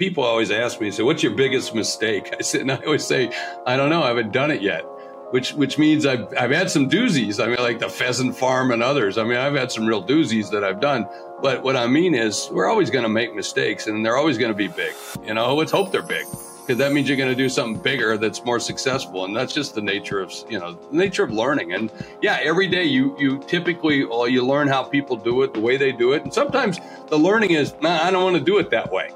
People always ask me, say, what's your biggest mistake? I said, and I always say, I don't know, I haven't done it yet, which means I've had some doozies. I mean, like the pheasant farm and others. I mean, I've had some real doozies that I've done. But what I mean is we're always going to make mistakes and they're always going to be big. You know, let's hope they're big, because that means you're going to do something bigger that's more successful. And that's just the nature of, you know, the nature of learning. And yeah, every day you typically, well, you learn how people do it, the way they do it. And sometimes the learning is, nah, I don't want to do it that way.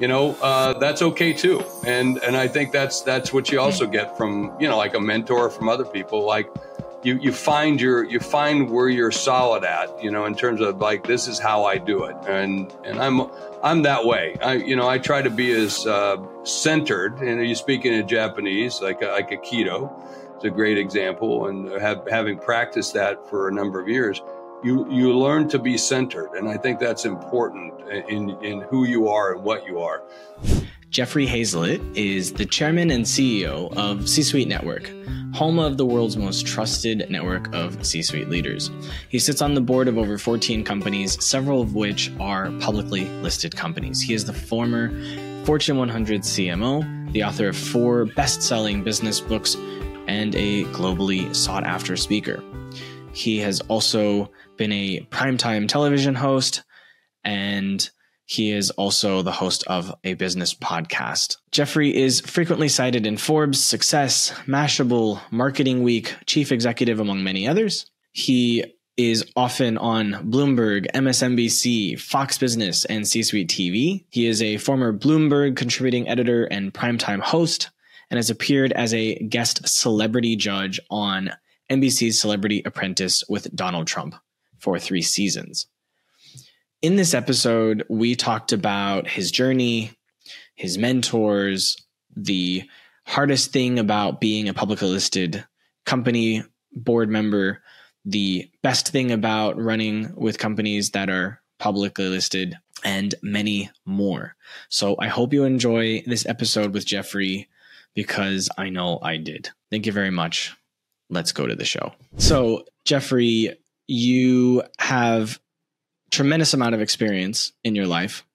You know, that's okay too. And I think that's what you also get from, you know, like a mentor, from other people. Like you find where you're solid at, you know, in terms of like, this is how I do it. And I'm that way. I try to be as centered. And you speak in Japanese, like Aikido. It's a great example. And having practiced that for a number of years, you learn to be centered. And I think that's important in who you are and what you are. Jeffrey Hayzlett is the chairman and CEO of C-Suite Network, home of the world's most trusted network of C-Suite leaders. He sits on the board of over 14 companies, several of which are publicly listed companies. He is the former Fortune 100 CMO, the author of 4 best-selling business books, and a globally sought-after speaker. He has also been a primetime television host, and he is also the host of a business podcast. Jeffrey is frequently cited in Forbes, Success, Mashable, Marketing Week, Chief Executive, among many others. He is often on Bloomberg, MSNBC, Fox Business, and C-Suite TV. He is a former Bloomberg contributing editor and primetime host, and has appeared as a guest celebrity judge on NBC's Celebrity Apprentice with Donald Trump for 3 seasons. In this episode, we talked about his journey, his mentors, the hardest thing about being a publicly listed company board member, the best thing about running with companies that are publicly listed, and many more. So I hope you enjoy this episode with Jeffrey, because I know I did. Thank you very much. Let's go to the show. So, Jeffrey, you have tremendous amount of experience in your life.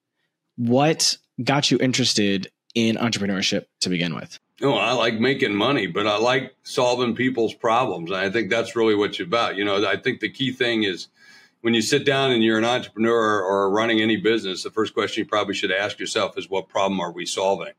What got you interested in entrepreneurship to begin with? Oh, I like making money, but I like solving people's problems. And I think that's really what you're about. You know, I think the key thing is when you sit down and you're an entrepreneur or running any business, the first question you probably should ask yourself is, what problem are we solving?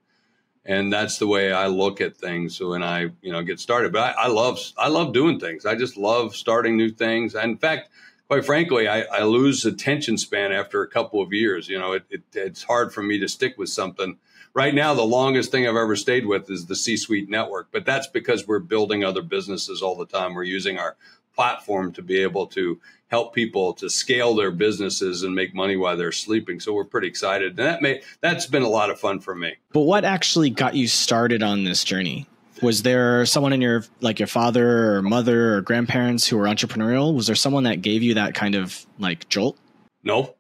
And that's the way I look at things. So when I, you know, get started, but I love doing things. I just love starting new things. And in fact, quite frankly, I lose attention span after a couple of years. You know, it's hard for me to stick with something. Right now, the longest thing I've ever stayed with is the C-Suite Network, but that's because we're building other businesses all the time. We're using our platform to be able to help people to scale their businesses and make money while they're sleeping. So we're pretty excited. And that's been a lot of fun for me. But what actually got you started on this journey? Was there someone in your, like your father or mother or grandparents who were entrepreneurial? Was there someone that gave you that kind of like jolt? No,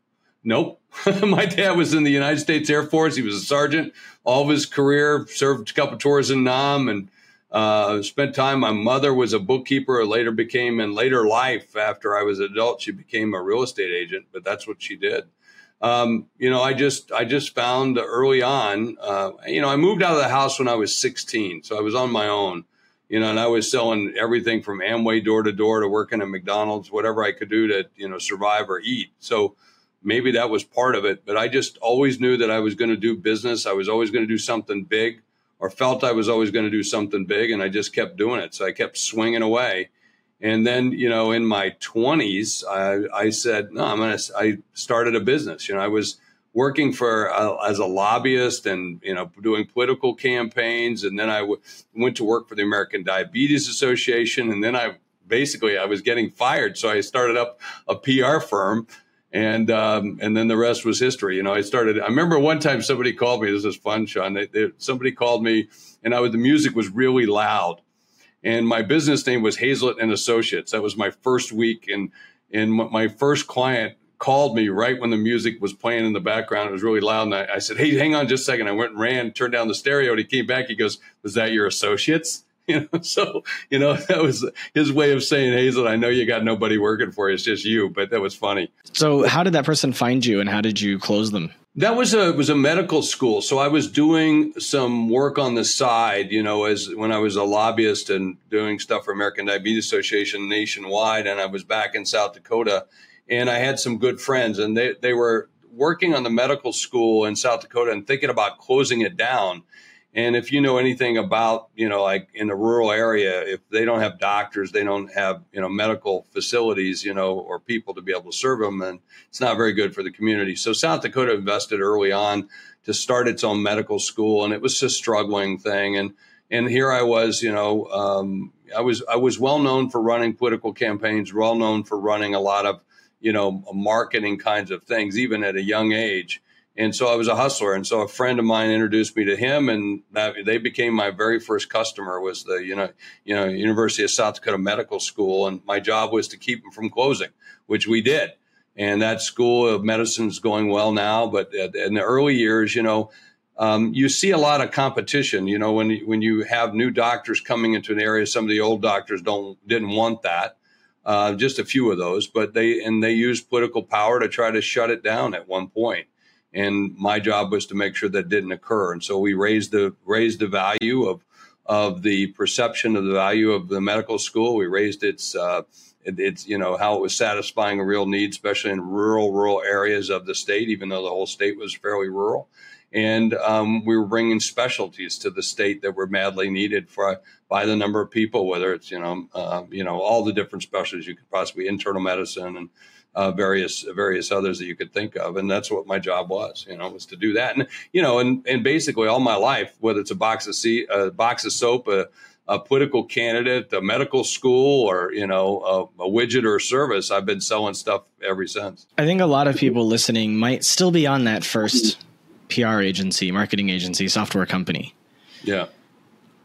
nope. My dad was in the United States Air Force. He was a sergeant all of his career, served a couple of tours in Nam, and spent time. My mother was a bookkeeper, later became, in later life, after I was an adult, she became a real estate agent, but that's what she did. You know, I just found early on, you know, I moved out of the house when I was 16. So I was on my own, you know, and I was selling everything from Amway door to door to working at McDonald's, whatever I could do to, you know, survive or eat. So maybe that was part of it, but I just always knew that I was going to do business. I was always going to do something big, or felt I was always going to do something big, and I just kept doing it. So I kept swinging away. And then, you know, in my 20s, I said, no, I started a business. You know, I was working as a lobbyist and, you know, doing political campaigns. And then I went to work for the American Diabetes Association. And then I was getting fired. So I started up a PR firm. And then the rest was history. You know, I remember one time somebody called me, this is fun, Sean, somebody called me and the music was really loud. And my business name was Hayzlett and Associates. That was my first week. And my first client called me right when the music was playing in the background. It was really loud. And I said, hey, hang on just a second. I went and ran, turned down the stereo, and he came back. He goes, was that your associates? You know, so, you know, that was his way of saying, Hazel, I know you got nobody working for you. It's just you. But that was funny. So how did that person find you and how did you close them? That was it was a medical school. So I was doing some work on the side, you know, as when I was a lobbyist and doing stuff for American Diabetes Association nationwide. And I was back in South Dakota and I had some good friends and they were working on the medical school in South Dakota and thinking about closing it down. And if you know anything about, you know, like in a rural area, if they don't have doctors, they don't have, you know, medical facilities, you know, or people to be able to serve them. And it's not very good for the community. So South Dakota invested early on to start its own medical school. And it was a struggling thing. And here I was, you know, I was well known for running political campaigns, well known for running a lot of, you know, marketing kinds of things, even at a young age. And so I was a hustler. And so a friend of mine introduced me to him and they became my very first customer was the, you know, University of South Dakota Medical School. And my job was to keep them from closing, which we did. And that school of medicine is going well now. But in the early years, you know, you see a lot of competition, you know, when you have new doctors coming into an area, some of the old doctors didn't want that. Just a few of those, but they used political power to try to shut it down at one point. And my job was to make sure that didn't occur. And so we raised the value of the perception of the value of the medical school. We raised its you know, how it was satisfying a real need, especially in rural areas of the state, even though the whole state was fairly rural. And we were bringing specialties to the state that were madly needed by the number of people, whether it's, you know, all the different specialties you could possibly, internal medicine and various others that you could think of. And that's what my job was, you know, was to do that. And, you know, and basically all my life, whether it's a box of soap, a political candidate, a medical school, or, you know, a widget or a service, I've been selling stuff ever since. I think a lot of people listening might still be on that first PR agency, marketing agency, software company. Yeah.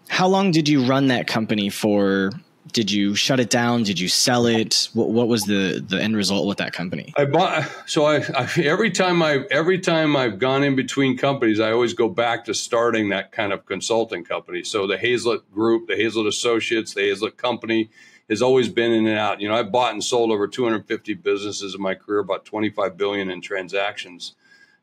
How long did you run that company for? Did you shut it down? Did you sell it? What was the end result with that company? Every time I've gone in between companies, I always go back to starting that kind of consulting company. So the Hayzlett Group, the Hayzlett Associates, the Hayzlett Company has always been in and out. You know, I bought and sold over 250 businesses in my career, about 25 billion in transactions,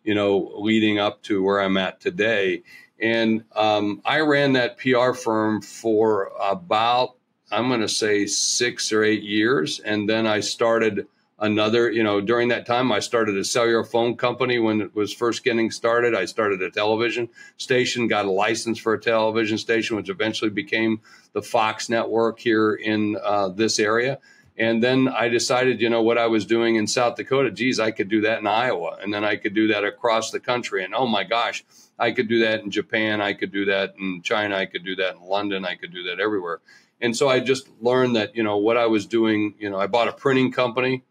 you know, leading up to where I'm at today. And I ran that PR firm for about, I'm going to say 6 or 8 years. And then I started another, you know, during that time, I started a cellular phone company when it was first getting started. I started a television station, got a license for a television station, which eventually became the Fox network here in this area. And then I decided, you know, what I was doing in South Dakota, geez, I could do that in Iowa. And then I could do that across the country. And oh my gosh, I could do that in Japan. I could do that in China. I could do that in London. I could do that everywhere. And so I just learned that, you know, what I was doing, you know, I bought a printing company,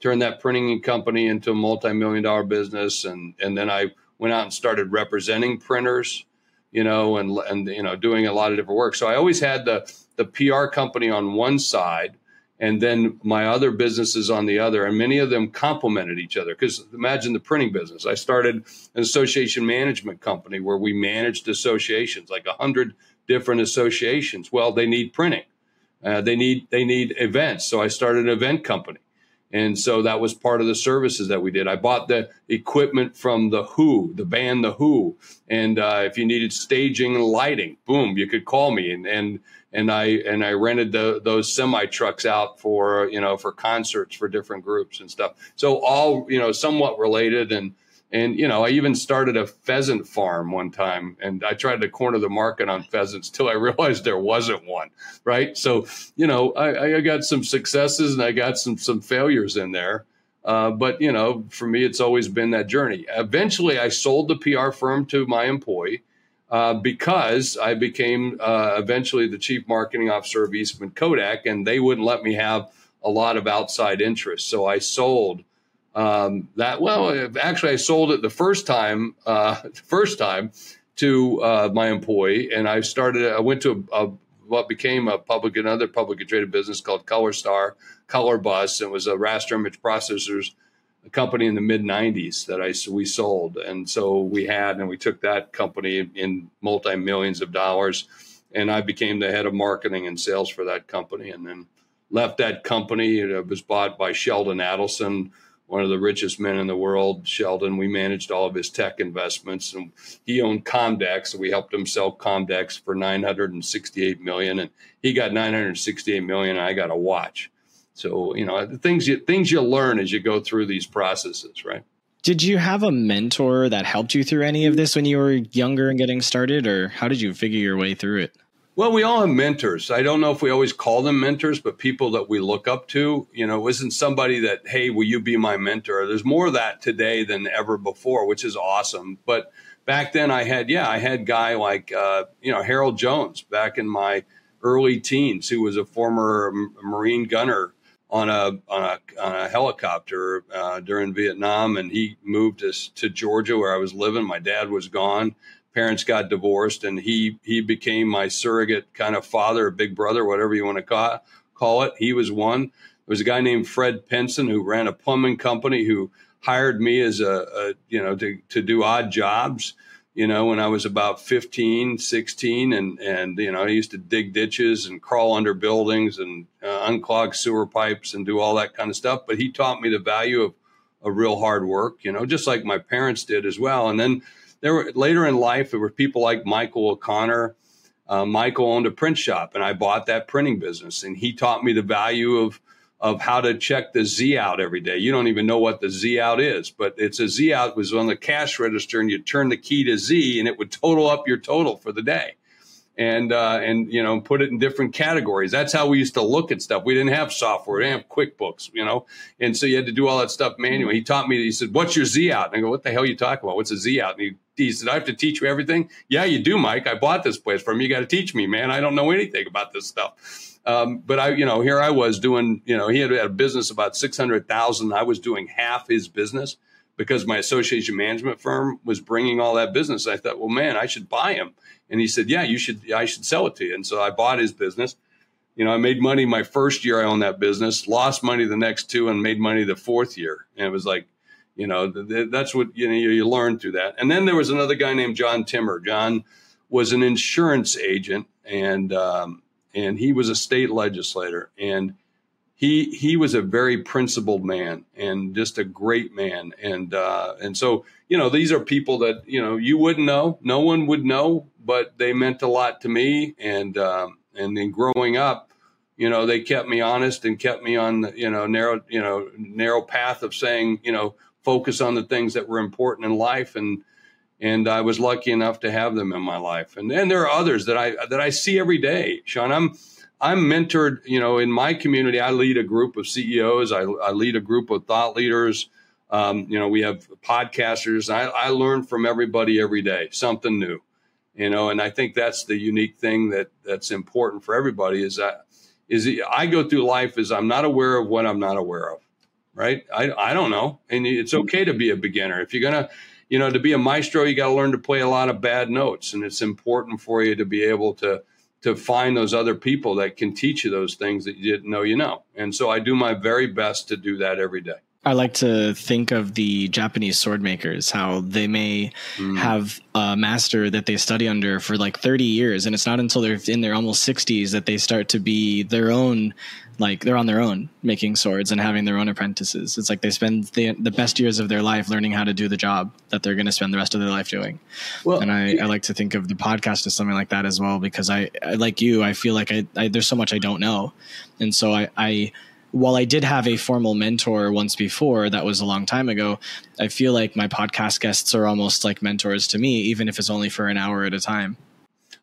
turned that printing company into a multi-million-dollar business. And then I went out and started representing printers, you know, and, you know, doing a lot of different work. So I always had the PR company on one side, and then my other businesses on the other, and many of them complemented each other. Because imagine the printing business. I started an association management company where we managed associations, like 100 different associations. Well, they need printing. They need events. So I started an event company. And so that was part of the services that we did. I bought the equipment from The Who, the band The Who. And if you needed staging and lighting, boom, you could call me. And I rented those semi trucks out for, you know, for concerts for different groups and stuff. So all, you know, somewhat related. And, you know, I even started a pheasant farm one time, and I tried to corner the market on pheasants till I realized there wasn't one. Right. So, you know, I got some successes and I got some failures in there. But, you know, for me, it's always been that journey. Eventually, I sold the PR firm to my employee because I became eventually the chief marketing officer of Eastman Kodak, and they wouldn't let me have a lot of outside interest. So I sold. I sold it the first time to my employee, and I went to what became another publicly traded business called ColorStar, ColorBus. It was a raster image processors company in the mid-90s that we sold. And so we took that company in multi-millions of dollars And I became the head of marketing and sales for that company, and then left that company. It was bought by Sheldon Adelson, one of the richest men in the world. Sheldon, we managed all of his tech investments, and he owned Comdex. So we helped him sell Comdex for $968 million, and he got $968 million, and I got a watch. So, you know, the things you learn as you go through these processes, right? Did you have a mentor that helped you through any of this when you were younger and getting started, or how did you figure your way through it? Well, we all have mentors. I don't know if we always call them mentors, but people that we look up to. You know, it wasn't somebody that, hey, will you be my mentor? There's more of that today than ever before, which is awesome. But back then I had a guy like, Harold Jones back in my early teens, who was a former Marine gunner on a helicopter during Vietnam. And he moved us to Georgia where I was living. My dad was gone. Parents got divorced, and he became my surrogate kind of father, big brother, whatever you want to call it. He was one. There was a guy named Fred Penson who ran a plumbing company, who hired me as to do odd jobs, you know, when I was about 15, 16. And you know, I used to dig ditches and crawl under buildings and unclog sewer pipes and do all that kind of stuff. But he taught me the value of a real hard work, you know, just like my parents did as well. And then there were, later in life, there were people like Michael O'Connor. Michael owned a print shop, and I bought that printing business. And he taught me the value of how to check the Z out every day. You don't even know what the Z out is, but it's a Z out was on the cash register, and you turn the key to Z, and it would total up your total for the day, and you know, put it in different categories. That's how we used to look at stuff. We didn't have software, we didn't have QuickBooks, you know, and so you had to do all that stuff manually. He taught me. He said, "What's your Z out?" And I go, "What the hell are you talking about? What's a Z out?" And he said, "I have to teach you everything." Yeah, you do, Mike. I bought this place from you. You got to teach me, man. I don't know anything about this stuff. But I, you know, here I was doing, you know, he had a business about 600,000. I was doing half his business because my association management firm was bringing all that business. I thought, well, man, I should buy him. And he said, yeah, you should. I should sell it to you. And so I bought his business. You know, I made money my first year I owned that business, lost money the next two, and made money the fourth year. And it was like, you know, that's what, you know, you learn through that. And then there was another guy named John Timmer. John was an insurance agent, and he was a state legislator. And he was a very principled man, and just a great man. And so, you know, these are people that, you know, you wouldn't know. No one would know, but they meant a lot to me. And then growing up, you know, they kept me honest and kept me on the, you know, narrow path of saying, you know, focus on the things that were important in life, and I was lucky enough to have them in my life. And then there are others that I see every day. Sean, I'm mentored, you know, in my community. I lead a group of CEOs. I lead a group of thought leaders. You know, we have podcasters. I learn from everybody every day, something new, you know. And I think that's the unique thing that's important for everybody is I go through life as I'm not aware of what I'm not aware of. Right? I don't know. And it's okay to be a beginner. If you're going to, you know, to be a maestro, you got to learn to play a lot of bad notes. And it's important for you to be able to find those other people that can teach you those things that you didn't know, you know. And so I do my very best to do that every day. I like to think of the Japanese sword makers, how they may have a master that they study under for like 30 years. And it's not until they're in their almost 60s that they start to be their own, like they're on their own making swords and having their own apprentices. It's like they spend the best years of their life learning how to do the job that they're going to spend the rest of their life doing. Well, and I like to think of the podcast as something like that as well, because I like you, I feel like I there's so much I don't know. And so while I did have a formal mentor once before, that was a long time ago, I feel like my podcast guests are almost like mentors to me, even if it's only for an hour at a time.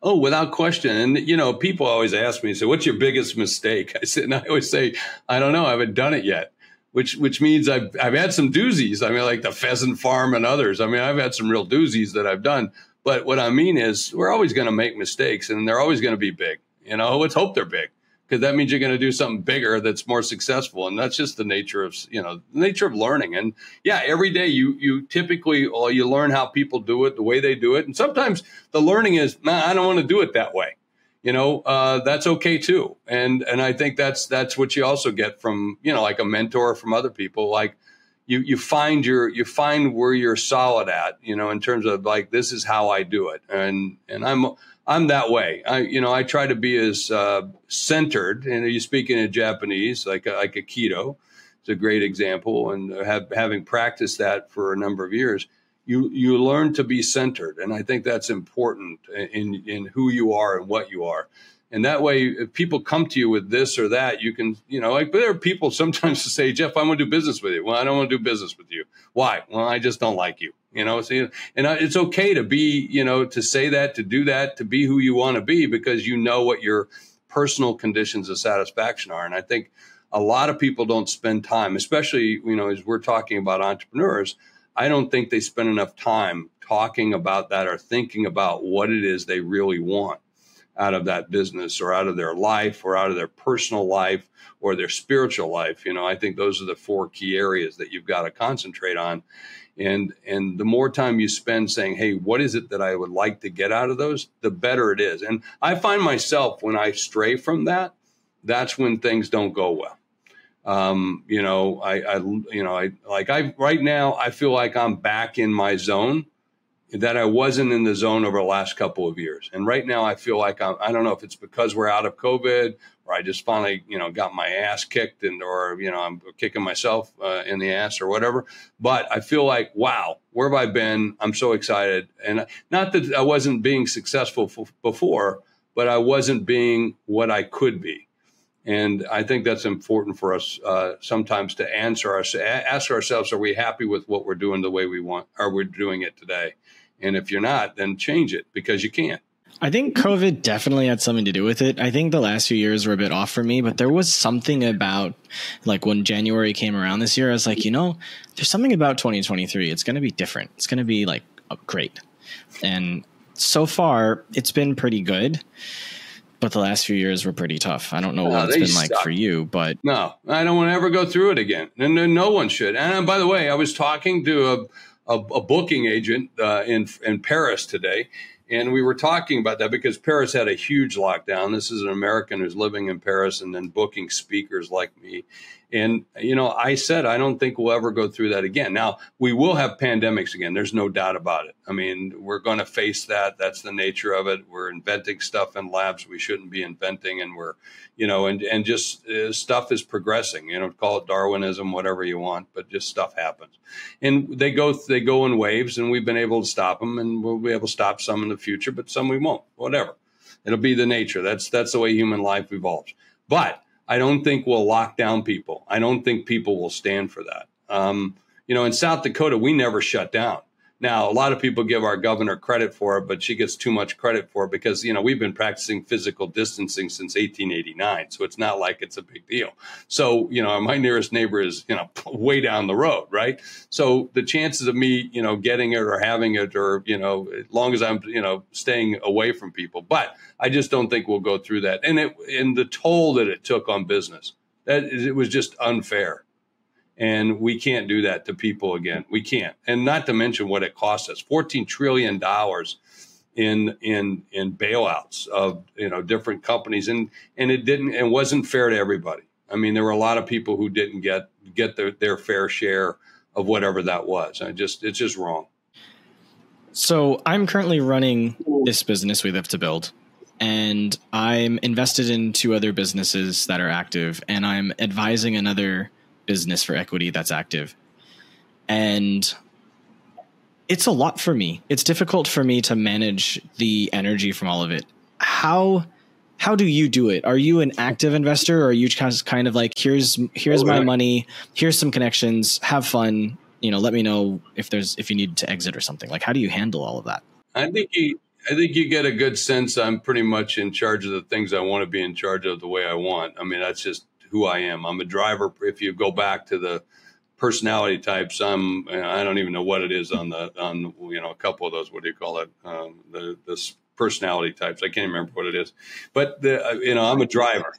Oh, without question. And, you know, people always ask me, so what's your biggest mistake? I always say, I don't know. I haven't done it yet, which means I've had some doozies. I mean, like the pheasant farm and others. I mean, I've had some real doozies that I've done. But what I mean is we're always going to make mistakes, and they're always going to be big. You know, let's hope they're big, because that means you're going to do something bigger that's more successful. And that's just the nature of, you know, the nature of learning. And yeah, every day you typically, or you learn how people do it, the way they do it. And sometimes the learning is, nah, I don't want to do it that way. You know, that's okay too. And I think that's what you also get from, you know, like a mentor, from other people. Like, you find where you're solid at, you know, in terms of like, this is how I do it. And I'm that way. I try to be as centered, and you speak in Japanese, like Aikido. It's a great example. And having practiced that for a number of years, you learn to be centered. And I think that's important in who you are and what you are. And that way, if people come to you with this or that, you can, but there are people sometimes to say, Jeff, I want to do business with you. Well, I don't want to do business with you. Why? Well, I just don't like you, So, and it's okay to be, to say that, to do that, to be who you want to be, because you know what your personal conditions of satisfaction are. And I think a lot of people don't spend time, especially, as we're talking about entrepreneurs, I don't think they spend enough time talking about that or thinking about what it is they really want out of that business or out of their life or out of their personal life or their spiritual life. I think those are the four key areas that you've got to concentrate on. And the more time you spend saying, hey, what is it that I would like to get out of those, the better it is. And I find myself when I stray from that, that's when things don't go well. Right now I feel like I'm back in my zone that I wasn't in the zone over the last couple of years. And right now I feel like I don't know if it's because we're out of COVID or I just finally, got my ass kicked or I'm kicking myself in the ass or whatever. But I feel like, wow, where have I been? I'm so excited. And not that I wasn't being successful before, but I wasn't being what I could be. And I think that's important for us sometimes to ask ourselves, are we happy with what we're doing the way we want? Are we doing it today? And if you're not, then change it because you can't. I think COVID definitely had something to do with it. I think the last few years were a bit off for me, but there was something about like when January came around this year, I was like, there's something about 2023. It's going to be different. It's going to be like great. And so far it's been pretty good, but the last few years were pretty tough. I don't know what it's been like for you, but no, I don't want to ever go through it again. And no one should. And by the way, I was talking to a booking agent in Paris today. And we were talking about that because Paris had a huge lockdown. This is an American who's living in Paris and then booking speakers like me. And, I said, I don't think we'll ever go through that again. Now, we will have pandemics again. There's no doubt about it. I mean, we're going to face that. That's the nature of it. We're inventing stuff in labs we shouldn't be inventing. And we're, and just stuff is progressing, call it Darwinism, whatever you want, but just stuff happens. And they go in waves, and we've been able to stop them, and we'll be able to stop some in the future, but some we won't, whatever. It'll be the nature. That's the way human life evolves. But I don't think we'll lock down people. I don't think people will stand for that. In South Dakota, we never shut down. Now, a lot of people give our governor credit for it, but she gets too much credit for it because, we've been practicing physical distancing since 1889. So it's not like it's a big deal. So, my nearest neighbor is, way down the road, right? So the chances of me, getting it or having it or, as long as I'm, staying away from people. But I just don't think we'll go through that. And the toll that it took on business, it was just unfair. And we can't do that to people again. We can't. And not to mention what it costs us, $14 trillion in bailouts of, different companies. And it wasn't fair to everybody. I mean, there were a lot of people who didn't get their fair share of whatever that was. It's just wrong. So I'm currently running this business we live to build. And I'm invested in two other businesses that are active, and I'm advising another business for equity that's active. And it's a lot for me. It's difficult for me to manage the energy from all of it. How do you do it? Are you an active investor, or are you just kind of like, here's my money, here's some connections, have fun, let me know if you need to exit or something? Like, how do you handle all of that? I think you get a good sense. I'm pretty much in charge of the things I want to be in charge of the way I want. I mean, that's just who I am. I'm a driver. If you go back to the personality types, I don't even know what it is on a couple of those. What do you call it? The personality types. I can't remember what it is, but I'm a driver.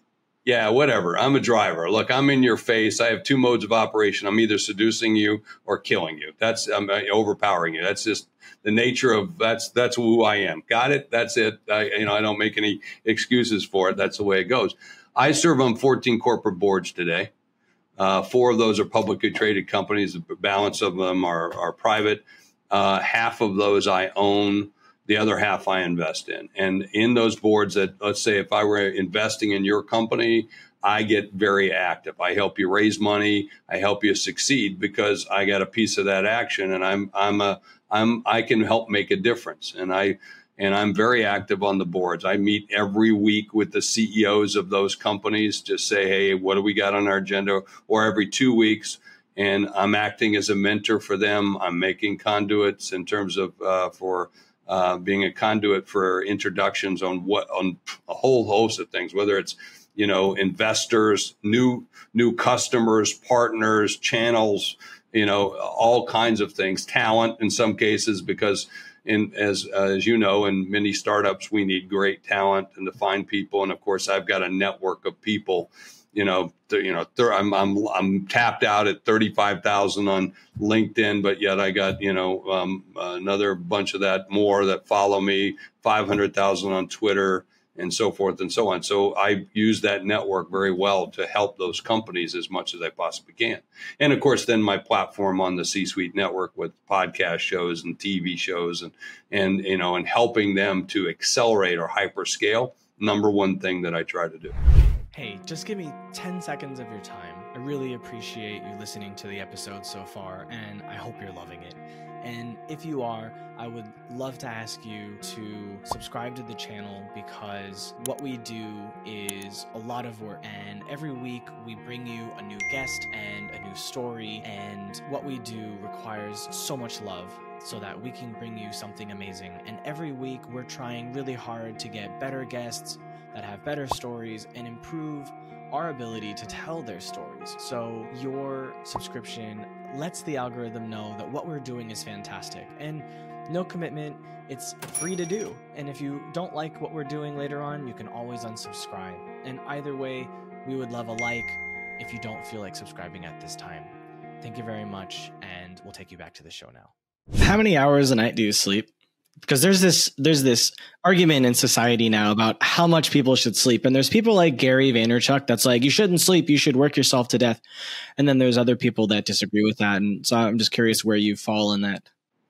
Yeah, whatever. I'm a driver. Look, I'm in your face. I have two modes of operation. I'm either seducing you or killing you. I'm overpowering you. That's just the nature of that's who I am. Got it? That's it. I don't make any excuses for it. That's the way it goes. I serve on 14 corporate boards today. Four of those are publicly traded companies. The balance of them are private. Half of those I own. The other half I invest in. And in those boards that, let's say, if I were investing in your company, I get very active. I help you raise money. I help you succeed because I got a piece of that action, and I can help make a difference. And I'm very active on the boards. I meet every week with the CEOs of those companies to say, hey, what do we got on our agenda? Or every 2 weeks. And I'm acting as a mentor for them. I'm making conduits in terms of being a conduit for introductions on a whole host of things, whether it's, you know, investors, new customers, partners, channels, you know, all kinds of things, talent in some cases, because as you know, in many startups, we need great talent and to find people. And of course, I've got a network of people, I'm tapped out at 35,000 on LinkedIn, but yet I got, another bunch of that more that follow me, 500,000 on Twitter, and so forth and so on. So I use that network very well to help those companies as much as I possibly can. And of course, then my platform on the C-Suite Network with podcast shows and TV shows and helping them to accelerate or hyperscale, number one thing that I try to do. Hey, just give me 10 seconds of your time. I really appreciate you listening to the episode so far, and I hope you're loving it. And if you are, I would love to ask you to subscribe to the channel, because what we do is a lot of work, and every week we bring you a new guest and a new story, and what we do requires so much love so that we can bring you something amazing. And every week we're trying really hard to get better guests that have better stories and improve our ability to tell their stories. So your subscription lets the algorithm know that what we're doing is fantastic, and no commitment, it's free to do. And if you don't like what we're doing later on, you can always unsubscribe. And either way, we would love a like if you don't feel like subscribing at this time. Thank you very much, and we'll take you back to the show now. How many hours a night do you sleep? Because there's this argument in society now about how much people should sleep. And there's people like Gary Vaynerchuk that's like, you shouldn't sleep, you should work yourself to death. And then there's other people that disagree with that. And so I'm just curious where you fall in that.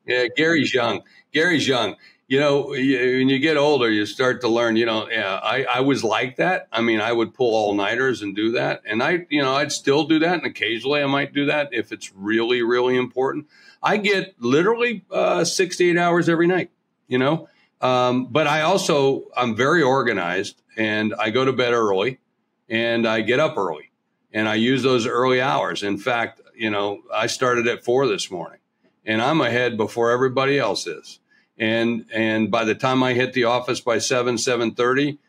Yeah, Gary's young. You know, when you get older, you start to learn, I was like that. I mean, I would pull all-nighters and do that. And I'd still do that. And occasionally I might do that if it's really, really important. I get literally 6 to 8 hours every night. But I'm very organized, and I go to bed early and I get up early, and I use those early hours. In fact, I started at 4 this morning, and I'm ahead before everybody else is. And by the time I hit the office by 7:30,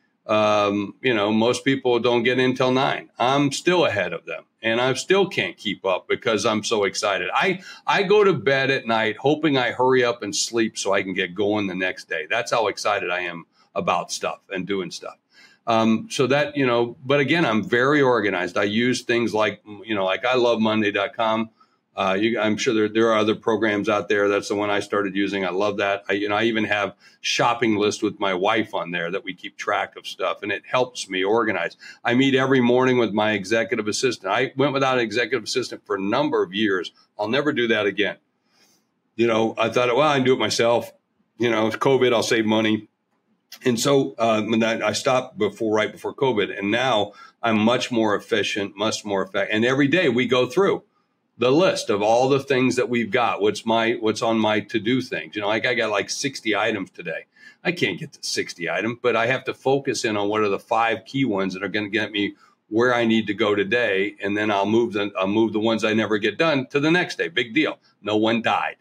most people don't get in till 9. I'm still ahead of them, and I still can't keep up because I'm so excited. I go to bed at night hoping I hurry up and sleep so I can get going the next day. That's how excited I am about stuff and doing stuff. But again, I'm very organized. I use things like I love Monday.com. I'm sure there are other programs out there. That's the one I started using. I love that. I even have shopping lists with my wife on there that we keep track of stuff, and it helps me organize. I meet every morning with my executive assistant. I went without an executive assistant for a number of years. I'll never do that again. I thought, I can do it myself. It's COVID, I'll save money. And so I stopped right before COVID, and now I'm much more efficient, much more effective. And every day we go through the list of all the things that we've got, what's on my to-do things. I got like 60 items today. I can't get to 60 items, but I have to focus in on what are the 5 key ones that are going to get me where I need to go today. And then I'll move the ones I never get done to the next day. Big deal. No one died,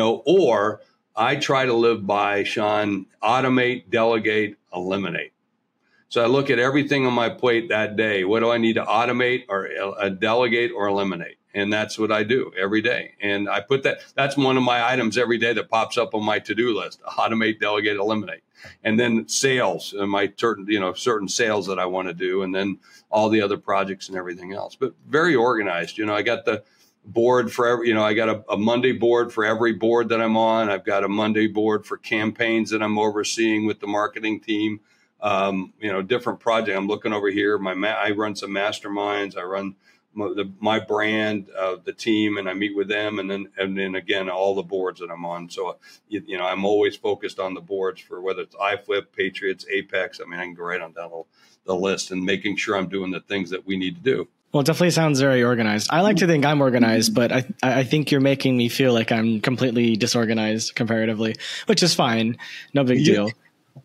or I try to live by, Sean, automate, delegate, eliminate. So I look at everything on my plate that day. What do I need to automate or delegate or eliminate? And that's what I do every day. And I put that's one of my items every day that pops up on my to-do list: automate, delegate, eliminate. And then sales, and my certain sales that I want to do, and then all the other projects and everything else. But very organized. I got the board for every, I got a Monday board for every board that I'm on. I've got a Monday board for campaigns that I'm overseeing with the marketing team. Different project. I'm looking over here. I run some masterminds. I run my brand, the team, and I meet with them, and then again all the boards that I'm on. So I'm always focused on the boards, for whether it's iFlip, Patriots, Apex. I mean, I can go right on down the list, and making sure I'm doing the things that we need to do. Well, it definitely sounds very organized. I like to think I'm organized, but I think you're making me feel like I'm completely disorganized comparatively, which is fine. No big deal.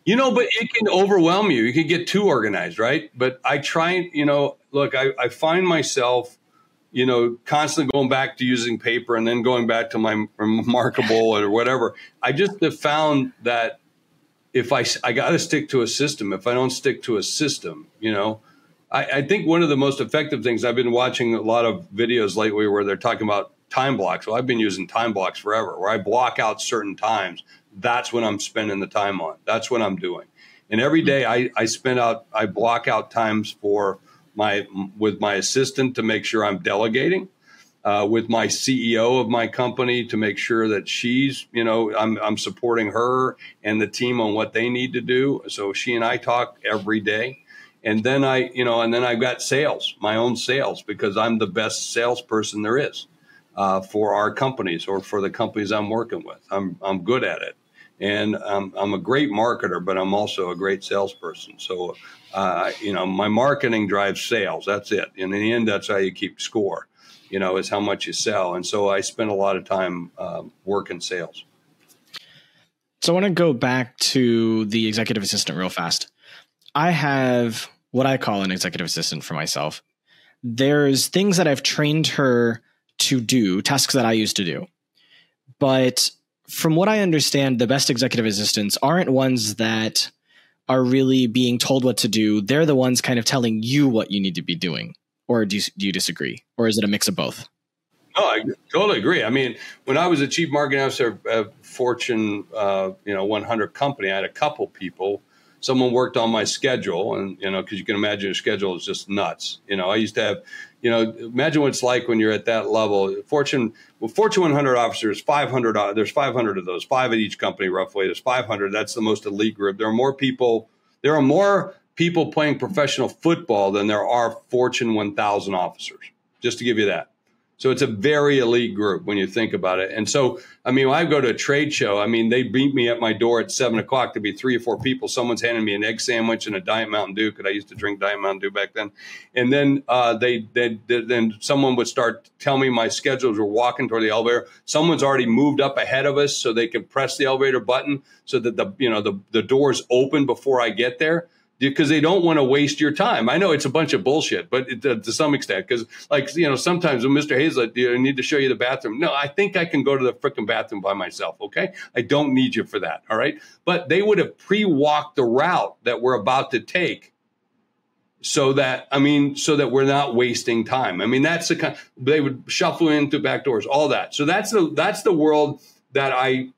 You know, but it can overwhelm you. You can get too organized, right? But I try, look, I find myself, constantly going back to using paper and then going back to my Remarkable or whatever. I just have found that if I got to stick to a system, if I don't stick to a system, I think one of the most effective things, I've been watching a lot of videos lately where they're talking about time blocks. Well, I've been using time blocks forever, where I block out certain times. That's when I'm spending the time on. That's what I'm doing. And every day I block out times for with my assistant to make sure I'm delegating, with my CEO of my company to make sure that she's, I'm supporting her and the team on what they need to do. So she and I talk every day. And then I've got sales, my own sales, because I'm the best salesperson there is for our companies or for the companies I'm working with. I'm good at it. And I'm a great marketer, but I'm also a great salesperson. So, my marketing drives sales. That's it. And in the end, that's how you keep score, is how much you sell. And so I spend a lot of time working sales. So I want to go back to the executive assistant real fast. I have what I call an executive assistant for myself. There's things that I've trained her to do, tasks that I used to do. But from what I understand, the best executive assistants aren't ones that are really being told what to do. They're the ones kind of telling you what you need to be doing. Or do you disagree? Or is it a mix of both? No, I totally agree. I mean, when I was a chief marketing officer at a Fortune 100 company, I had a couple people. Someone worked on my schedule, and, because you can imagine your schedule is just nuts. I used to have, imagine what it's like when you're at that level. Fortune 100 officers, 500, there's 500 of those, 5 at each company roughly. There's 500. That's the most elite group. There are more people playing professional football than there are Fortune 1000 officers, just to give you that. So it's a very elite group when you think about it. And so, when I go to a trade show, they beat me at my door at 7 o'clock. There'd be 3 or 4 people. Someone's handing me an egg sandwich and a Diet Mountain Dew, because I used to drink Diet Mountain Dew back then. And then then someone would start telling me my schedules. We're walking toward the elevator. Someone's already moved up ahead of us so they can press the elevator button so that the doors open before I get there. Because they don't want to waste your time. I know it's a bunch of bullshit, but to some extent, because sometimes when Mr. Hayzlett, I need to show you the bathroom. No, I think I can go to the frickin' bathroom by myself. Okay. I don't need you for that. All right. But they would have pre-walked the route that we're about to take so that we're not wasting time. That's the kind, they would shuffle into back doors, all that. So that's the world that I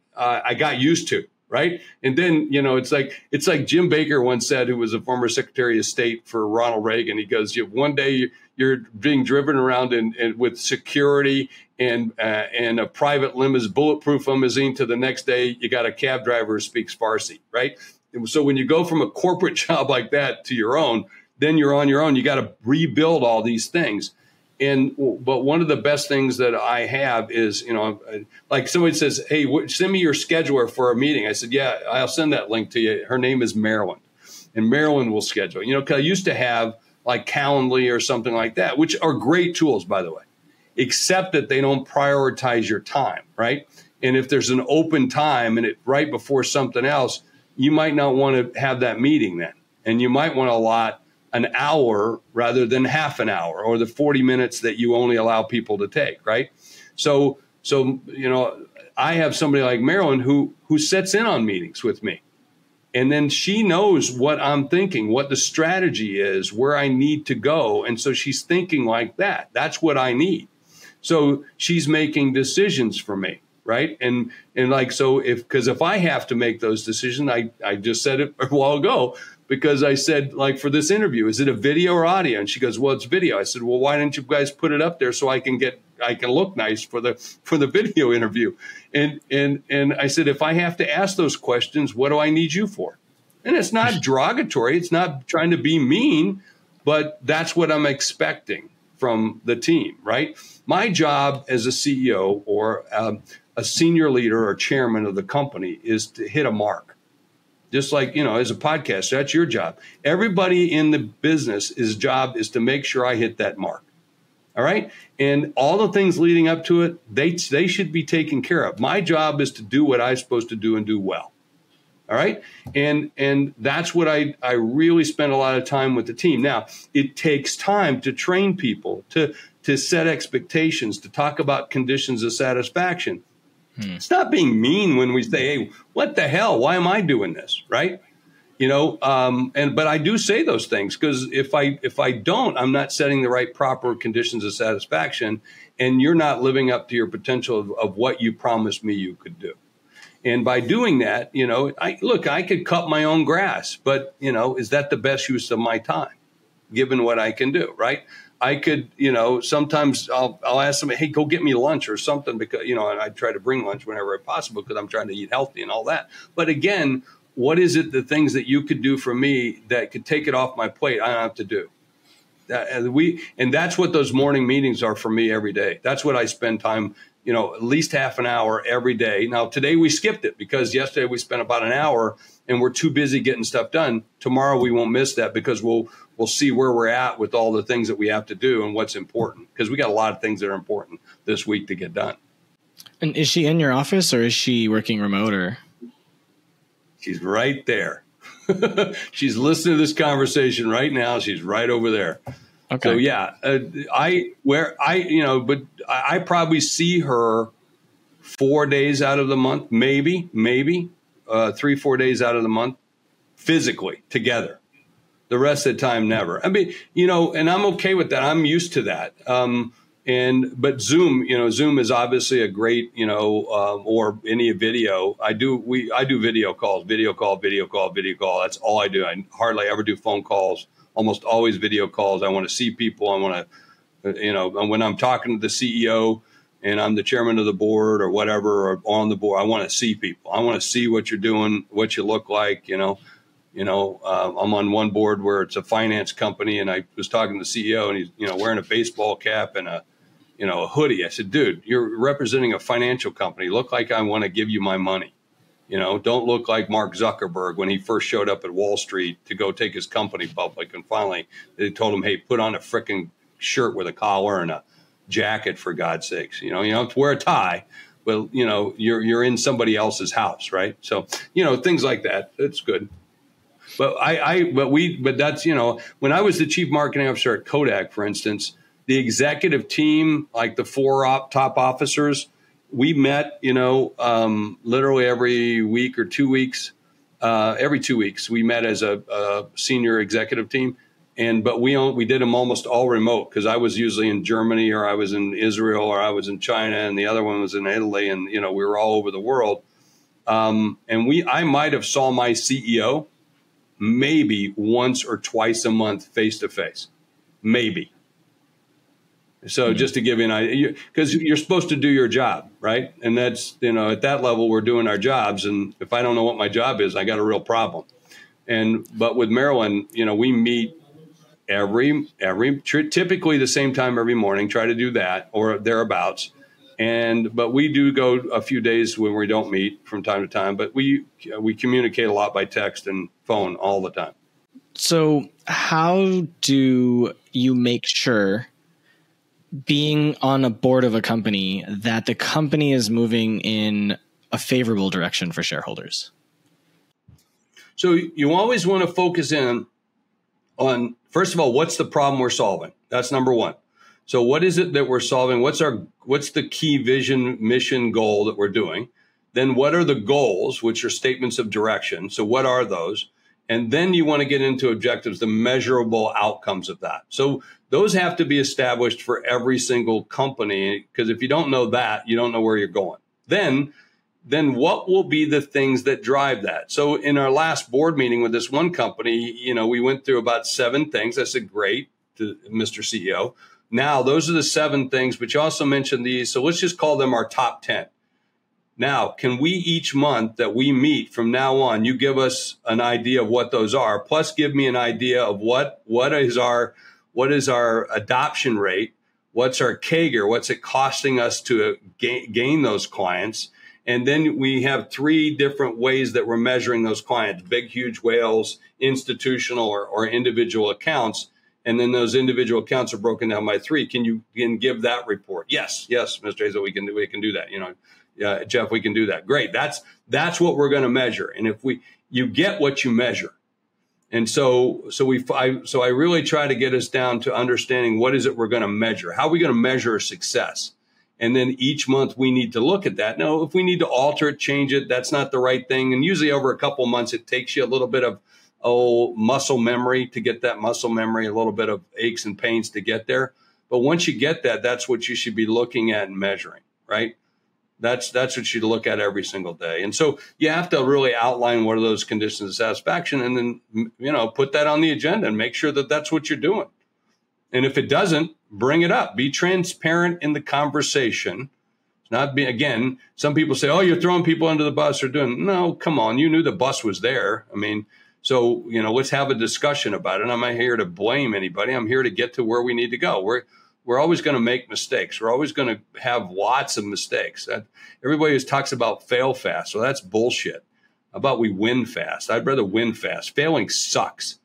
got used to. Right. And then, it's like Jim Baker once said, who was a former Secretary of State for Ronald Reagan. He goes, one day you're being driven around and with security and a private limousine, bulletproof limousine, to the next day you got a cab driver who speaks Farsi. Right. And so when you go from a corporate job like that to your own, then you're on your own. You got to rebuild all these things. But one of the best things that I have is, like somebody says, hey, send me your scheduler for a meeting. I said, yeah, I'll send that link to you. Her name is Marilyn, and Marilyn will schedule. Because I used to have like Calendly or something like that, which are great tools, by the way, except that they don't prioritize your time, right? And if there's an open time and it right before something else, you might not want to have that meeting then, and you might want to allot an hour rather than half an hour, or the 40 minutes that you only allow people to take, right? So I have somebody like Marilyn who sets in on meetings with me. And then she knows what I'm thinking, what the strategy is, where I need to go. And so she's thinking like that. That's what I need. So she's making decisions for me, right? And like, so because if I have to make those decisions, I just said it a while ago, because I said, like, for this interview, is it a video or audio? And she goes, well, it's video. I said, well, why didn't you guys put it up there so I can look nice for the video interview? And I said, if I have to ask those questions, what do I need you for? And it's not derogatory. It's not trying to be mean, but that's what I'm expecting from the team, right? My job as a CEO or a senior leader or chairman of the company is to hit a mark. Just like, you know, as a podcast, that's your job. Everybody in the business's job is to make sure I hit that mark. All right. And all the things leading up to it, they should be taken care of. My job is to do what I'm supposed to do and do well. All right. And that's what I really spend a lot of time with the team. Now, it takes time to train people, to set expectations, to talk about conditions of satisfaction. It's not being mean when we say, hey, what the hell? Why am I doing this? Right. You know, but I do say those things, because if I don't, I'm not setting the right proper conditions of satisfaction, and you're not living up to your potential of what you promised me you could do. And by doing that, you know, I could cut my own grass, but, you know, is that the best use of my time, given what I can do? Right. I could, you know, sometimes I'll ask somebody, hey, go get me lunch or something, because, you know, and I try to bring lunch whenever possible, because I'm trying to eat healthy and all that. But again, what is it, the things that you could do for me that could take it off my plate, I don't have to do? And that's what those morning meetings are for me every day. That's what I spend time, you know, at least half an hour every day. Now, today we skipped it because yesterday we spent about an hour and we're too busy getting stuff done. Tomorrow we won't miss that, because we'll see where we're at with all the things that we have to do and what's important, because we got a lot of things that are important this week to get done. And is she in your office, or is she working remote, or? She's right there. She's listening to this conversation right now. She's right over there. Okay. So yeah, I probably see her 4 days out of the month, maybe 3-4 days out of the month, physically together. The rest of the time, never. I mean, you know, and I'm okay with that. I'm used to that. But Zoom, you know, Zoom is obviously a great, you know, or any video. I do video call. That's all I do. I hardly ever do phone calls, almost always video calls. I want to see people. I want to, you know, when I'm talking to the CEO and I'm the chairman of the board or whatever, or on the board, I want to see people. I want to see what you're doing, what you look like, you know. You know, I'm on one board where it's a finance company, and I was talking to the CEO, and he's, you know, wearing a baseball cap and a, you know, a hoodie. I said, dude, you're representing a financial company. Look like I want to give you my money. You know, don't look like Mark Zuckerberg when he first showed up at Wall Street to go take his company public. And finally they told him, hey, put on a frickin' shirt with a collar and a jacket, for God's sakes. You know, you don't have to wear a tie. Well, you know, you're in somebody else's house, right? So, you know, things like that. It's good. But but that's, you know, when I was the chief marketing officer at Kodak, for instance, the executive team, like the top officers, we met, you know, literally every 2 weeks we met as a senior executive team. But we did them almost all remote, because I was usually in Germany, or I was in Israel, or I was in China, and the other one was in Italy. And, you know, we were all over the world. I might have saw my CEO maybe once or twice a month, face to face, maybe. So just to give you an idea, because you're supposed to do your job, right? And that's, you know, at that level, we're doing our jobs. And if I don't know what my job is, I got a real problem. But with Marilyn, you know, we meet typically the same time every morning, try to do that or thereabouts. But we do go a few days when we don't meet from time to time, but we communicate a lot by text and phone all the time. So how do you make sure, being on a board of a company, that the company is moving in a favorable direction for shareholders? So you always want to focus in on, first of all, what's the problem we're solving? That's number one. So what is it that we're solving? What's the key vision, mission, goal that we're doing? Then what are the goals, which are statements of direction? So what are those? And then you want to get into objectives, the measurable outcomes of that. So those have to be established for every single company, because if you don't know that, you don't know where you're going. Then what will be the things that drive that? So in our last board meeting with this one company, you know, we went through about 7 things. I said, great, to Mr. CEO. Now, those are the 7 things, but you also mentioned these. So let's just call them our top 10. Now, can we, each month that we meet from now on, you give us an idea of what those are, plus give me an idea of what is our what is our adoption rate? What's our CAGR? What's it costing us to gain those clients? And then we have three different ways that we're measuring those clients: big, huge whales, institutional, or individual accounts. And then those individual accounts are broken down by three. Can you give that report? Yes, yes, Mr. Hayzlett, we can do that. You know, Jeff, we can do that. Great. That's what we're going to measure. And if you get what you measure. And so I really try to get us down to understanding what is it we're going to measure? How are we going to measure success? And then each month we need to look at that. Now, if we need to alter it, change it, that's not the right thing. And usually over a couple months, it takes you a little bit of muscle memory to get that muscle memory, a little bit of aches and pains to get there. But once you get that, that's what you should be looking at and measuring, right? That's what you look at every single day. And so you have to really outline what are those conditions of satisfaction and then, you know, put that on the agenda and make sure that that's what you're doing. And if it doesn't, bring it up. Be transparent in the conversation. It's not be, again, some people say, oh, you're throwing people under the bus or doing, no, come on. You knew the bus was there. I mean, so, you know, let's have a discussion about it. I'm not here to blame anybody. I'm here to get to where we need to go. We're always going to make mistakes. We're always going to have lots of mistakes. Everybody always talks about fail fast. So that's bullshit. How about we win fast? I'd rather win fast. Failing sucks,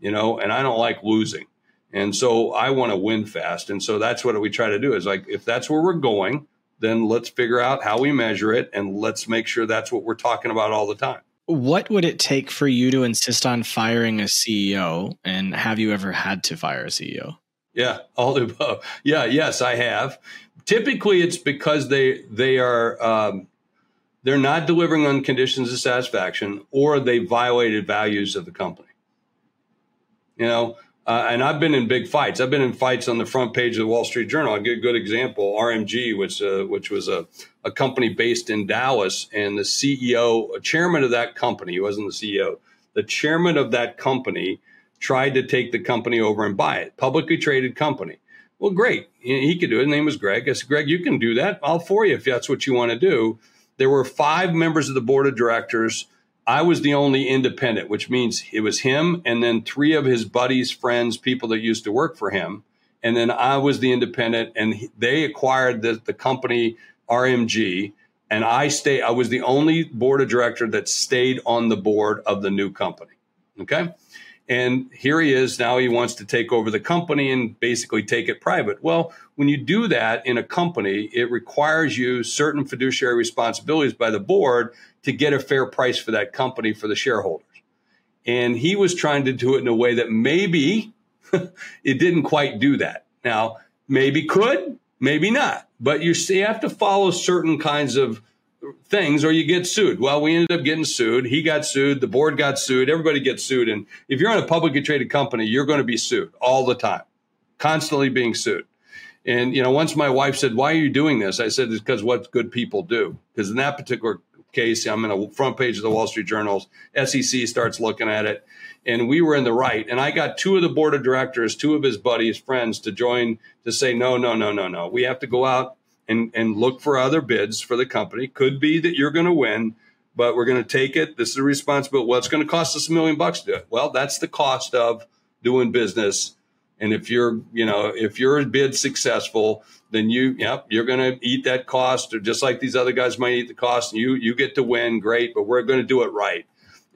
you know, and I don't like losing. And so I want to win fast. And so that's what we try to do is like, if that's where we're going, then let's figure out how we measure it. And let's make sure that's what we're talking about all the time. What would it take for you to insist on firing a CEO? And have you ever had to fire a CEO? Yeah, all the above. Yeah, yes, I have. Typically, it's because they're not delivering on conditions of satisfaction, or they violated values of the company. You know, and I've been in big fights. I've been in fights on the front page of the Wall Street Journal. A good example, RMG, which was a company based in Dallas, and the CEO, chairman of that company, he wasn't the CEO, the chairman of that company tried to take the company over and buy it, publicly traded company. Well, great. He could do it. His name was Greg. I said, Greg, you can do that. I'll for you if that's what you want to do. There were 5 members of the board of directors. I was the only independent, which means it was him and then 3 of his buddies, friends, people that used to work for him. And then I was the independent, and they acquired the company RMG. And I was the only board of director that stayed on the board of the new company. Okay. And here he is now. He wants to take over the company and basically take it private. Well, when you do that in a company, it requires you certain fiduciary responsibilities by the board to get a fair price for that company for the shareholders. And he was trying to do it in a way that maybe it didn't quite do that. Now, maybe could, maybe not. But you see, you have to follow certain kinds of things or you get sued. Well, we ended up getting sued. He got sued. The board got sued. Everybody gets sued. And if you're in a publicly traded company, you're going to be sued all the time, constantly being sued. And, you know, once my wife said, why are you doing this? I said, it's because what good people do. Because in that particular case, I'm in a front page of the Wall Street Journal, SEC starts looking at it. And we were in the right. And I got 2 of the board of directors, 2 of his buddies, friends to join to say, no. We have to go out and look for other bids for the company. Could be that you're going to win, but we're going to take it. This is a responsibility. Well, it's going to cost us $1 million to do it. Well, that's the cost of doing business. And if your bid successful, then you're going to eat that cost, or just like these other guys might eat the cost. And you get to win, great, but we're going to do it right.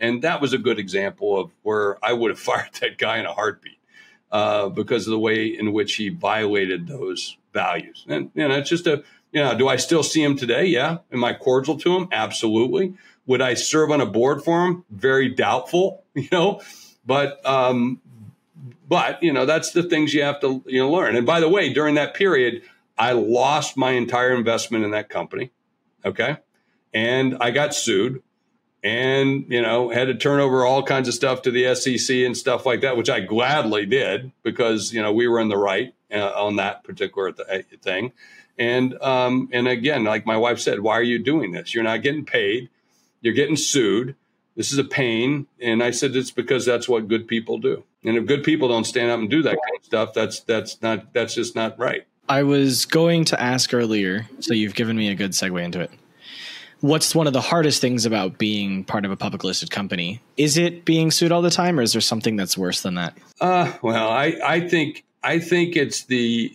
And that was a good example of where I would have fired that guy in a heartbeat because of the way in which he violated those values. And, you know, it's just do I still see him today? Yeah. Am I cordial to him? Absolutely. Would I serve on a board for him? Very doubtful, you know, but, you know, that's the things you have to learn. And by the way, during that period, I lost my entire investment in that company. Okay. And I got sued and, you know, had to turn over all kinds of stuff to the SEC and stuff like that, which I gladly did because, you know, we were in the right on that particular thing. And again, like my wife said, why are you doing this? You're not getting paid. You're getting sued. This is a pain. And I said, it's because that's what good people do. And if good people don't stand up and do that kind of stuff, that's just not right. I was going to ask earlier, so you've given me a good segue into it. What's one of the hardest things about being part of a public listed company? Is it being sued all the time, or is there something that's worse than that? Well, I think I think it's the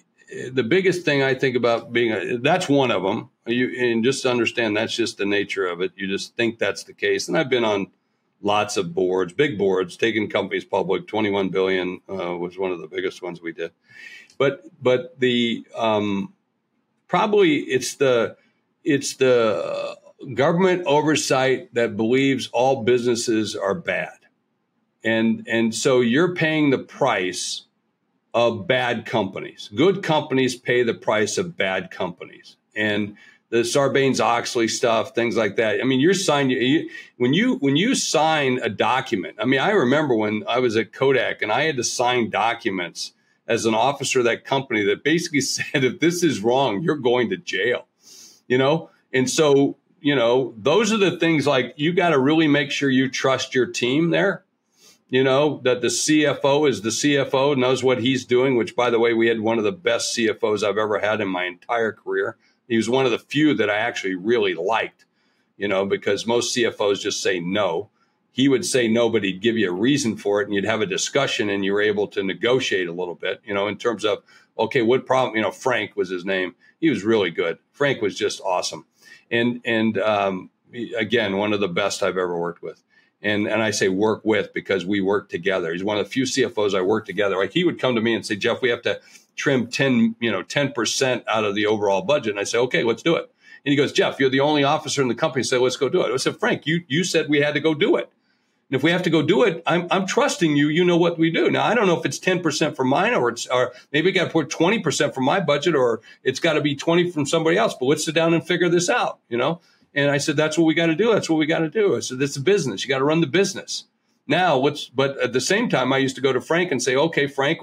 biggest thing I think about being that's one of them. And just understand that's just the nature of it. You just think that's the case. And I've been on lots of boards, big boards, taking companies public. 21 billion was one of the biggest ones we did. But the probably it's the government oversight that believes all businesses are bad. And so you're paying the price of bad companies. Good companies pay the price of bad companies. And the Sarbanes-Oxley stuff, things like that. I mean, you're signed when you sign a document. I mean, I remember when I was at Kodak and I had to sign documents as an officer of that company that basically said, if this is wrong, you're going to jail, you know? And so, you know, those are the things like you got to really make sure you trust your team there. You know, that the CFO is the CFO, knows what he's doing, which, by the way, we had one of the best CFOs I've ever had in my entire career. He was one of the few that I actually really liked, you know, because most CFOs just say no. He would say no, but he'd give you a reason for it, and you'd have a discussion, and you were able to negotiate a little bit, you know, in terms of, okay, what problem, you know, Frank was his name. He was really good. Frank was just awesome. And again, one of the best I've ever worked with. And I say work with because we work together. He's one of the few CFOs I work together. Like he would come to me and say, Jeff, we have to trim 10% out of the overall budget. And I say, okay, let's do it. And he goes, Jeff, you're the only officer in the company. So let's go do it. I said, Frank, you said we had to go do it. And if we have to go do it, I'm trusting you. You know what we do. Now, I don't know if it's 10% for mine or maybe got to put 20% from my budget or it's got to be 20 from somebody else. But let's sit down and figure this out, you know. And I said, that's what we got to do. That's what we got to do. I said, that's a business. You got to run the business. Now, but at the same time, I used to go to Frank and say, okay, Frank,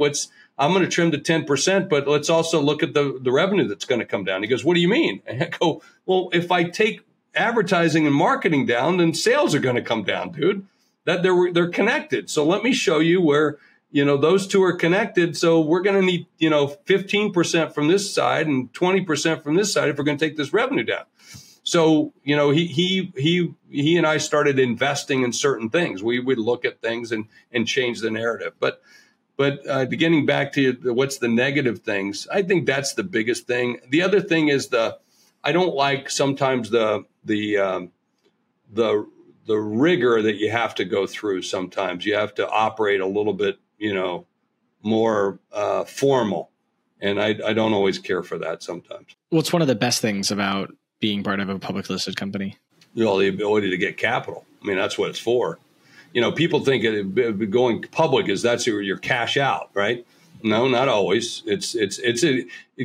I'm going to trim to 10%, but let's also look at the revenue that's going to come down. He goes, what do you mean? And I go, well, if I take advertising and marketing down, then sales are going to come down, dude. That they're connected. So let me show you where, you know, those two are connected. So we're going to need, you know, 15% from this side and 20% from this side if we're going to take this revenue down. So, you know, he and I started investing in certain things. We would look at things and change the narrative. But getting back to what's the negative things, I think that's the biggest thing. The other thing is I don't like sometimes the rigor that you have to go through. Sometimes you have to operate a little bit, you know, more formal, and I don't always care for that sometimes. Well, it's one of the best things about being part of a public listed company? You know, the ability to get capital. I mean, that's what it's for. You know, people think going public is that's your cash out, right? No, not always.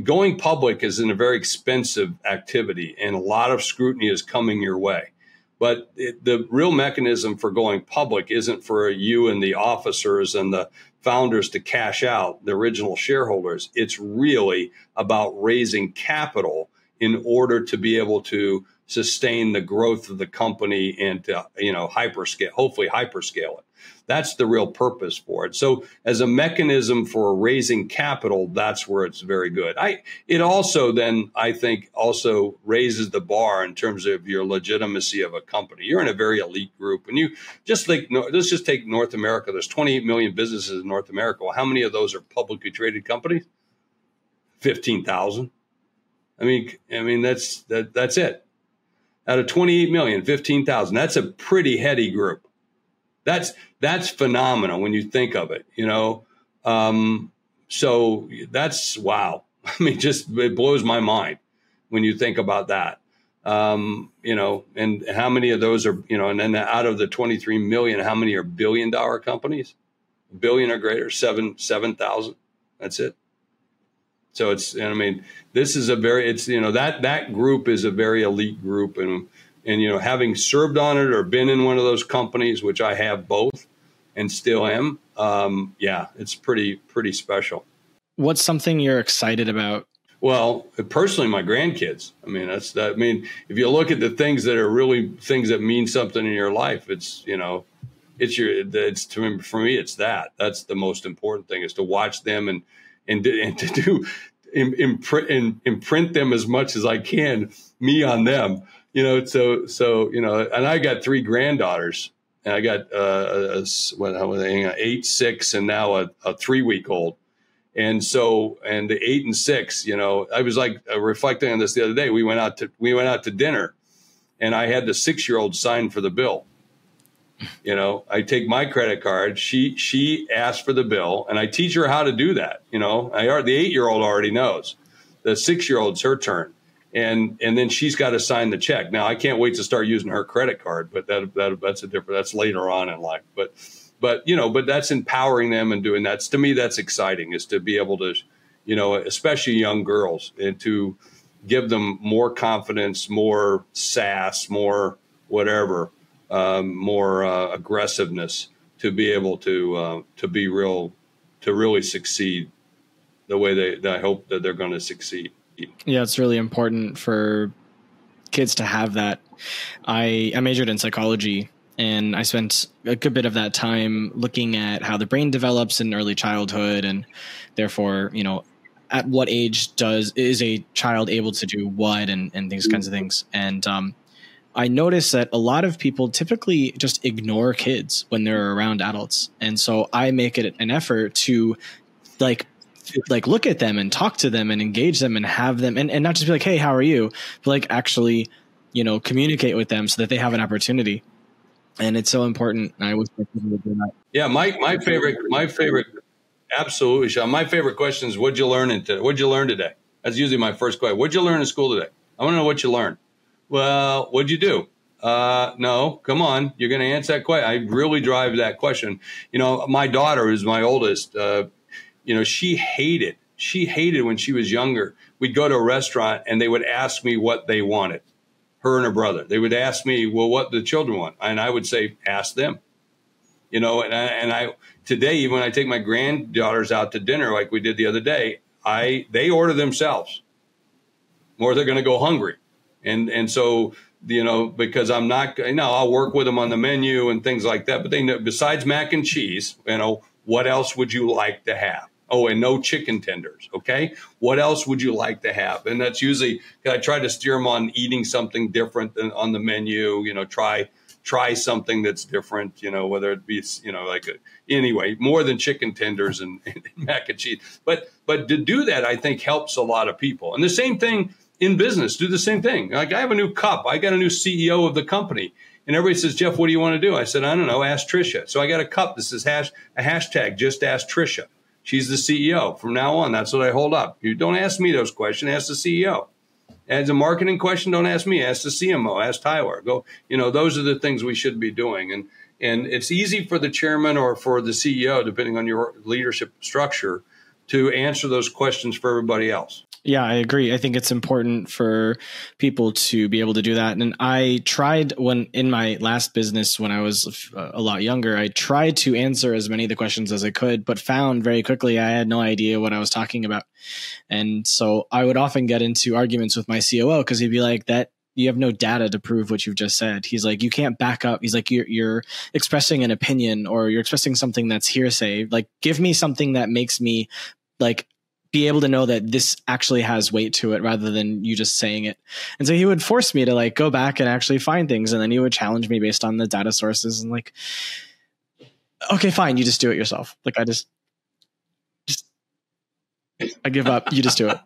Going public is a very expensive activity and a lot of scrutiny is coming your way. But the real mechanism for going public isn't for you and the officers and the founders to cash out, the original shareholders. It's really about raising capital in order to be able to sustain the growth of the company and to, you know, hopefully hyperscale it. That's the real purpose for it. So as a mechanism for raising capital, that's where it's very good. It also then, I think, also raises the bar in terms of your legitimacy of a company. You're in a very elite group. And you just let's just take North America. There's 28 million businesses in North America. Well, how many of those are publicly traded companies? 15,000. I mean that's it. Out of 28 million, 15,000. That's a pretty heady group. That's phenomenal when you think of it, you know. So that's wow. I mean, it blows my mind when you think about that. You know, and how many of those are, you know, and then out of the 23 million, how many are billion-dollar companies? A billion or greater, 7,000. That's it. So you know, that group is a very elite group. And, you know, having served on it or been in one of those companies, which I have both and still am. Yeah, it's pretty special. What's something you're excited about? Well, personally, my grandkids. I mean, if you look at the things that are really things that mean something in your life, it's, you know, for me, it's that's the most important thing is to watch them and to imprint them as much as I can, me on them, you know. So you know, and I got three granddaughters, and I got 8, 6, and now a 3-week-old, And so, and the 8 and 6, you know, I was like reflecting on this the other day. We went out to dinner, and I had the 6-year-old sign for the bill. You know, I take my credit card. She asked for the bill, and I teach her how to do that. You know, the 8-year-old already knows. The 6-year-old's her turn, and then she's got to sign the check. Now I can't wait to start using her credit card, but that's later on in life. But you know, but that's empowering them and doing that. To me, that's exciting, is to be able to, you know, especially young girls, and to give them more confidence, more sass, more whatever, more aggressiveness, to be able to really succeed the way that I hope that they're going to succeed. Yeah, it's really important for kids to have that. I majored in psychology, and I spent a good bit of that time looking at how the brain develops in early childhood, and therefore, you know, at what age is a child able to do what, and these kinds of things. And I noticed that a lot of people typically just ignore kids when they're around adults. And so I make it an effort to like look at them and talk to them and engage them and have them, and not just be like, hey, how are you? But like actually, you know, communicate with them so that they have an opportunity. And it's so important. I always think people do that. Yeah, my favorite, absolutely, Sean. My favorite question is, what'd you learn today? That's usually my first question. What'd you learn in school today? I want to know what you learned. Well, what'd you do? No, come on, you're going to answer that question. I really drive that question. You know, my daughter, who's my oldest, you know, she hated when she was younger. We'd go to a restaurant and they would ask me what they wanted. Her and her brother, they would ask me, well, what do the children want? And I would say, ask them, you know, and I today, when I take my granddaughters out to dinner, like we did the other day, they order themselves, or they're going to go hungry. And so, you know, because I'm not, you know, I'll work with them on the menu and things like that. But they know, besides mac and cheese, you know, what else would you like to have? Oh, and no chicken tenders. Okay. What else would you like to have? And that's usually, I try to steer them on eating something different than on the menu, you know, try something that's different, you know, whether it be, you know, like anyway, more than chicken tenders and mac and cheese. But to do that, I think helps a lot of people. And the same thing in business, do the same thing. Like I have a new cup. I got a new CEO of the company. And everybody says, Jeff, what do you want to do? I said, I don't know. Ask Trisha. So I got a cup. This is a hashtag. Just ask Trisha. She's the CEO. From now on, that's what I hold up. You don't ask me those questions. Ask the CEO. As a marketing question, don't ask me. Ask the CMO. Ask Tyler. Go. You know, those are the things we should be doing. And it's easy for the chairman or for the CEO, depending on your leadership structure, to answer those questions for everybody else. Yeah, I agree. I think it's important for people to be able to do that. And I tried in my last business, when I was a lot younger, I tried to answer as many of the questions as I could, but found very quickly I had no idea what I was talking about. And so I would often get into arguments with my COO, because he'd be like, that you have no data to prove what you've just said. He's like, you can't back up. He's like, you're expressing an opinion, or you're expressing something that's hearsay. Like, give me something that makes me like be able to know that this actually has weight to it, rather than you just saying it. And so he would force me to like go back and actually find things. And then he would challenge me based on the data sources, and like, okay, fine. You just do it yourself. Like I give up. You just do it.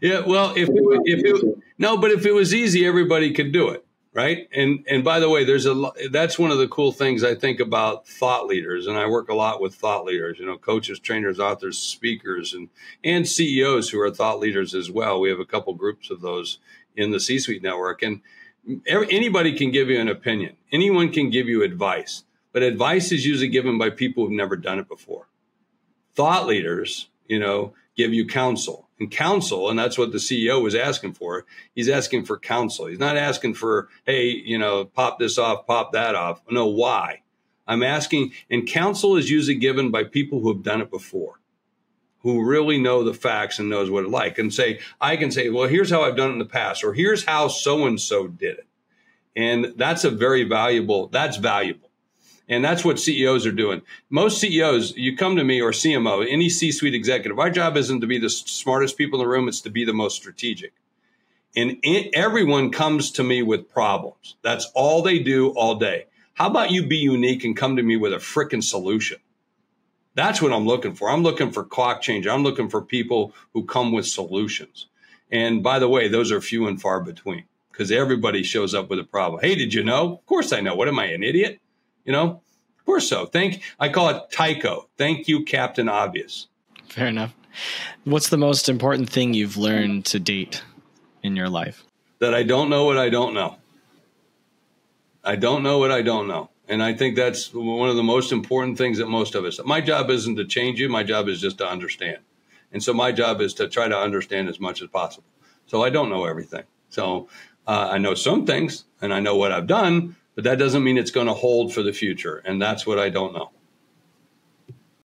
Yeah. Well, but if it was easy, everybody could do it. Right. And by the way, that's one of the cool things I think about thought leaders. And I work a lot with thought leaders, you know, coaches, trainers, authors, speakers, and CEOs who are thought leaders as well. We have a couple groups of those in the C-Suite Network, and anybody can give you an opinion. Anyone can give you advice, but advice is usually given by people who've never done it before. Thought leaders, you know, give you counsel. And counsel, and that's what the CEO was asking for. He's asking for counsel. He's not asking for, hey, you know, pop this off, pop that off. No, why? I'm asking, and counsel is usually given by people who have done it before, who really know the facts and knows what it's like. And I can say, well, here's how I've done it in the past, or here's how so-and-so did it. And that's valuable. And that's what CEOs are doing. Most CEOs, you come to me, or CMO, any C-suite executive, our job isn't to be the smartest people in the room. It's to be the most strategic. And everyone comes to me with problems. That's all they do all day. How about you be unique and come to me with a frickin' solution? That's what I'm looking for. I'm looking for clock change. I'm looking for people who come with solutions. And by the way, those are few and far between because everybody shows up with a problem. Hey, did you know? Of course I know. What am I, an idiot? You know, of course so. I call it Tycho. Thank you, Captain Obvious. Fair enough. What's the most important thing you've learned to date in your life? That I don't know what I don't know. I don't know what I don't know. And I think that's one of the most important things that most of us, my job isn't to change you. My job is just to understand. And so my job is to try to understand as much as possible. So I don't know everything. So I know some things and I know what I've done, but that doesn't mean it's going to hold for the future. And that's what I don't know.